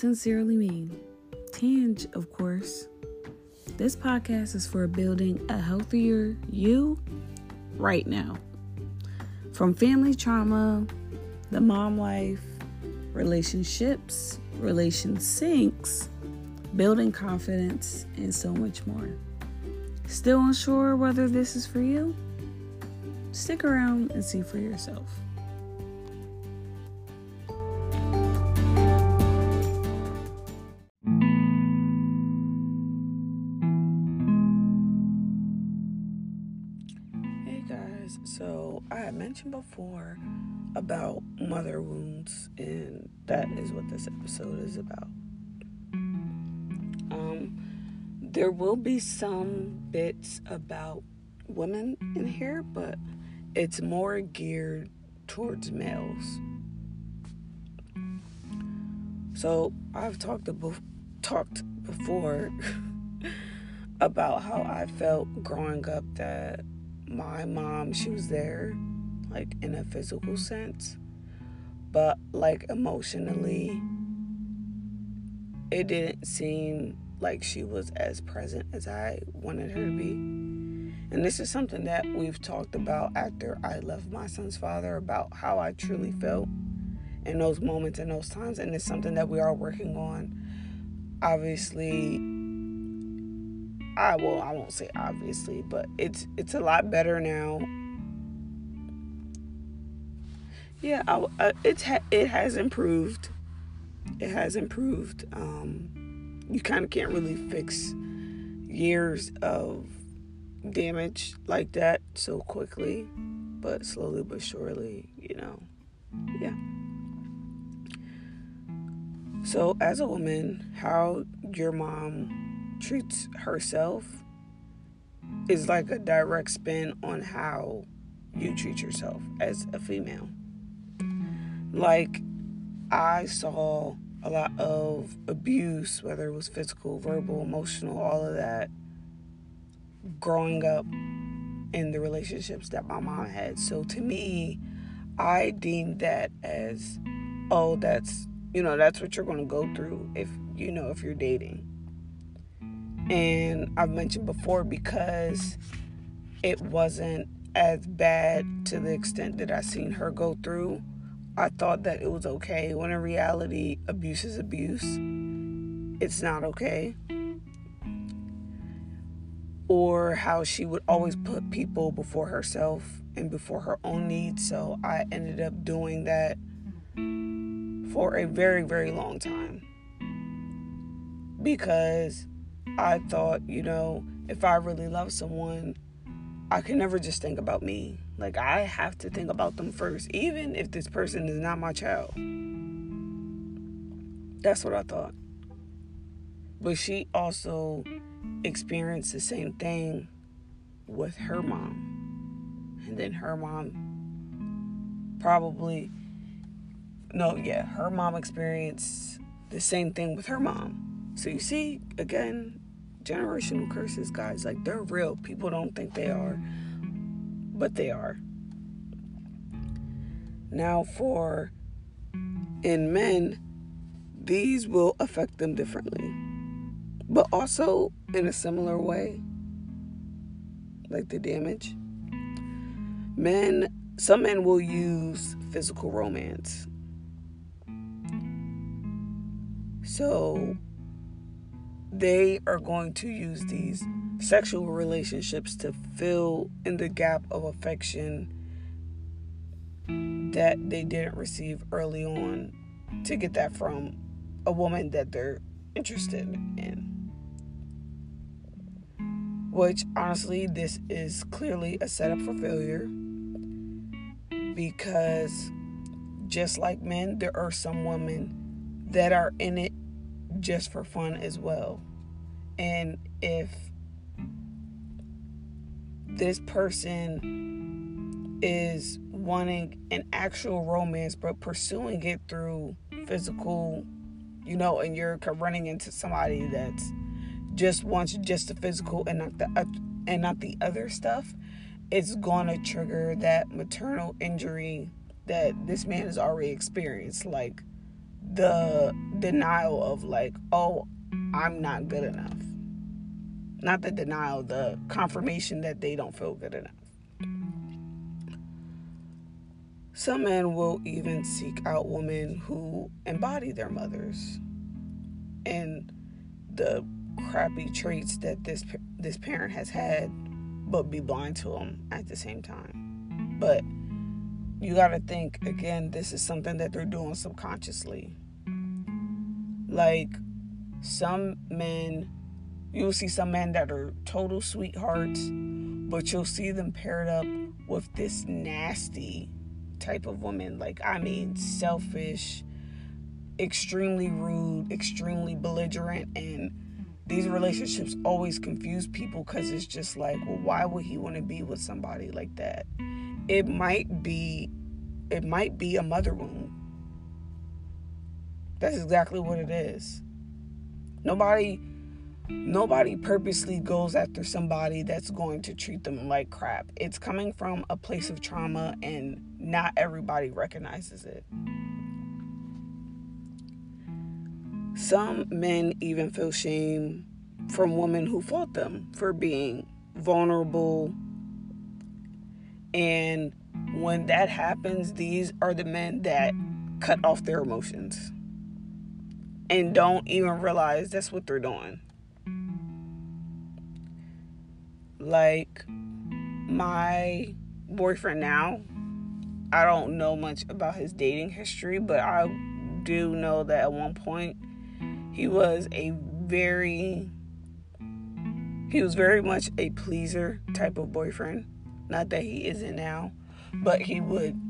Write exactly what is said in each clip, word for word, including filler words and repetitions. Sincerely Mean. Tinge, of course. This podcast is for building a healthier you right now. From family trauma, the mom life, relationships, relation sinks, building confidence, and so much more. Still unsure whether this is for you? Stick around and see for yourself. Hey guys, so I had mentioned before about mother wounds, and that is what this episode is about. Um, there will be some bits about women in here, but it's more geared towards males. So I've talked ab- talked before about how I felt growing up, that my mom, she was there like in a physical sense, but like emotionally it didn't seem like she was as present as I wanted her to be. And this is something that we've talked about after I left my son's father, about how I truly felt in those moments and those times. And it's something that we are working on. Obviously, I will, I won't say obviously, but it's it's a lot better now. Yeah, I, I, it's it has improved. It has improved. Um, you kind of can't really fix years of damage like that so quickly, but slowly but surely, you know. Yeah. So as a woman, how your mom treats herself is like a direct spin on how you treat yourself as a female. Like, I saw a lot of abuse, whether it was physical, verbal, emotional, all of that, growing up in the relationships that my mom had. So to me, I deemed that as, oh, that's, you know, that's what you're going to go through if, you know, if you're dating. And I've mentioned before, because it wasn't as bad to the extent that I seen her go through, I thought that it was okay, when in reality, abuse is abuse. It's not okay. Or how she would always put people before herself and before her own needs. So I ended up doing that for a very, very long time. Because I thought, you know, if I really love someone, I can never just think about me. Like, I have to think about them first, even if this person is not my child. That's what I thought. But she also experienced the same thing with her mom. And then her mom probably, no, yeah, her mom experienced the same thing with her mom. So you see, again, generational curses, guys. Like, they're real. People don't think they are, but they are. Now, for in men, these will affect them differently, but also in a similar way, like the damage. Men, some men will use physical romance. So they are going to use these sexual relationships to fill in the gap of affection that they didn't receive early on, to get that from a woman that they're interested in. Which, honestly, this is clearly a setup for failure, because just like men, there are some women that are in it just for fun as well. And if this person is wanting an actual romance but pursuing it through physical, you know, and you're running into somebody that's just wants just the physical and not the uh, and not the other stuff, it's gonna trigger that maternal injury that this man has already experienced, like the denial of like, oh, I'm not good enough. Not the denial, the confirmation that they don't feel good enough. Some men will even seek out women who embody their mothers and the crappy traits that this this parent has had, but be blind to them at the same time. But you got to think, again, this is something that they're doing subconsciously. Like, some men, you'll see some men that are total sweethearts, but you'll see them paired up with this nasty type of woman. Like, I mean, selfish, extremely rude, extremely belligerent, and these relationships always confuse people because it's just like, well, why would he want to be with somebody like that? It might be, it might be a mother wound. That's exactly what it is. Nobody, nobody purposely goes after somebody that's going to treat them like crap. It's coming from a place of trauma, and not everybody recognizes it. Some men even feel shame from women who fought them for being vulnerable. And when that happens, these are the men that cut off their emotions and don't even realize that's what they're doing. Like, my boyfriend now, I don't know much about his dating history, but I do know that at one point, he was a very, he was very much a pleaser type of boyfriend. Not that he isn't now, but he would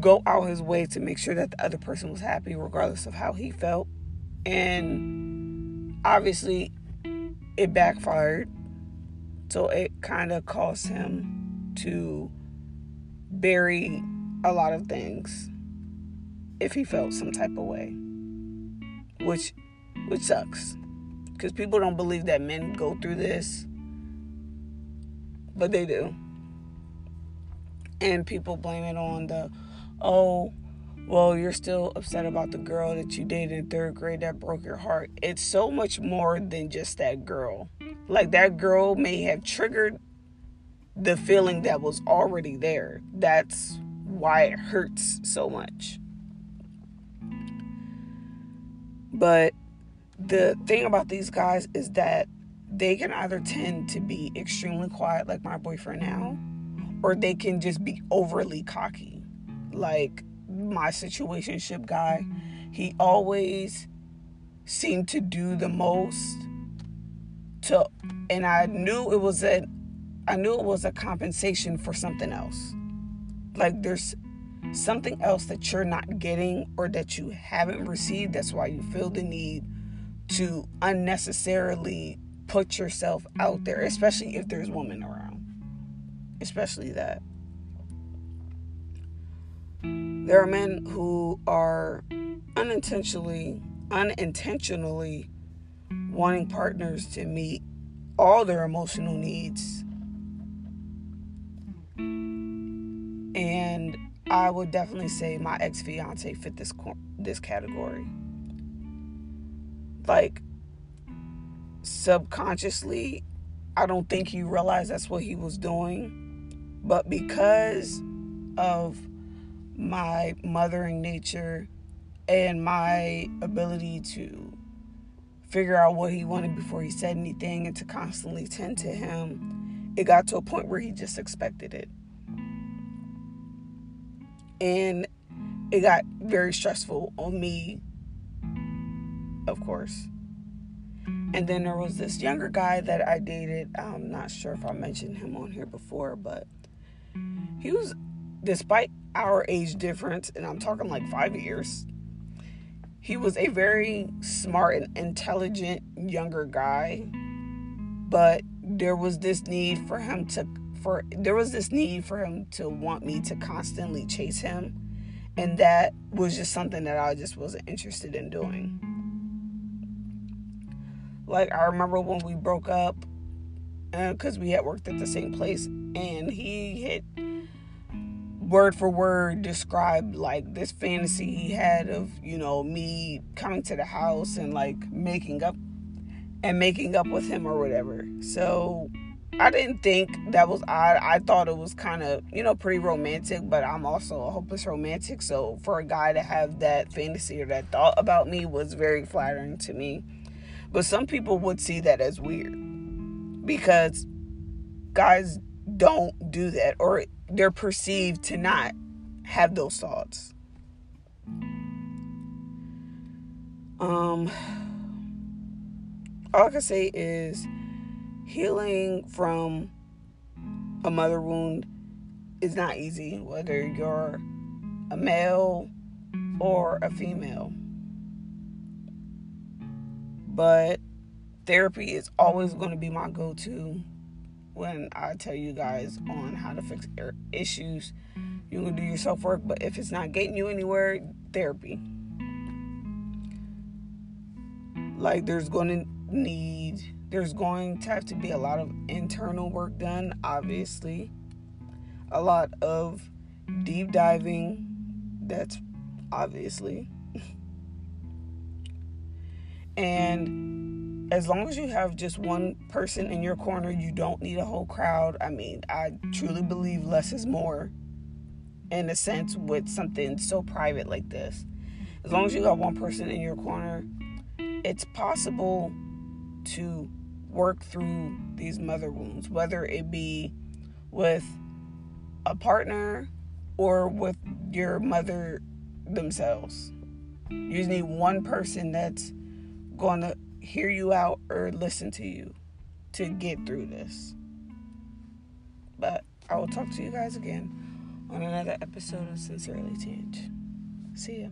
go out his way to make sure that the other person was happy regardless of how he felt. And obviously, it backfired. So it kind of caused him to bury a lot of things if he felt some type of way, which which sucks, because people don't believe that men go through this, but they do. And people blame it on the, oh, well, you're still upset about the girl that you dated in third grade that broke your heart. It's so much more than just that girl. Like, that girl may have triggered the feeling that was already there. That's why it hurts so much. But the thing about these guys is that they can either tend to be extremely quiet, like my boyfriend now, or they can just be overly cocky. Like my situationship guy, he always seemed to do the most to, and I knew it was a, I knew it was a compensation for something else. Like, there's something else that you're not getting or that you haven't received. That's why you feel the need to unnecessarily put yourself out there, especially if there's women around. Especially that. There are men who are unintentionally, unintentionally wanting partners to meet all their emotional needs. And I would definitely say my ex-fiance fit this this category. Like, subconsciously, I don't think he realized that's what he was doing. But because of my mothering nature and my ability to figure out what he wanted before he said anything and to constantly tend to him, it got to a point where he just expected it. And it got very stressful on me, of course. And then there was this younger guy that I dated. I'm not sure if I mentioned him on here before, but he was, despite our age difference, and I'm talking like five years, he was a very smart and intelligent younger guy, but there was this need for him to For, there was this need for him to want me to constantly chase him, and that was just something that I just wasn't interested in doing. Like, I remember when we broke up because uh, we had worked at the same place, and he had word for word described like this fantasy he had of, you know, me coming to the house and like making up and making up with him or whatever. So I didn't think that was odd. I thought it was kind of, you know, pretty romantic, but I'm also a hopeless romantic. So for a guy to have that fantasy or that thought about me was very flattering to me. But some people would see that as weird because guys don't do that, or they're perceived to not have those thoughts. Um, all I can say is healing from a mother wound is not easy, whether you're a male or a female. But therapy is always going to be my go-to. When I tell you guys on how to fix issues, you can do your self-work, but if it's not getting you anywhere, therapy. Like, there's going to need, there's going to have to be a lot of internal work done, obviously. A lot of deep diving, that's obviously. And as long as you have just one person in your corner, you don't need a whole crowd. I mean, I truly believe less is more in a sense with something so private like this. As long as you got one person in your corner, it's possible to work through these mother wounds, whether it be with a partner or with your mother themselves. You just need one person that's going to hear you out or listen to you to get through this. But I will talk to you guys again on another episode of Sincerely Tange. See ya.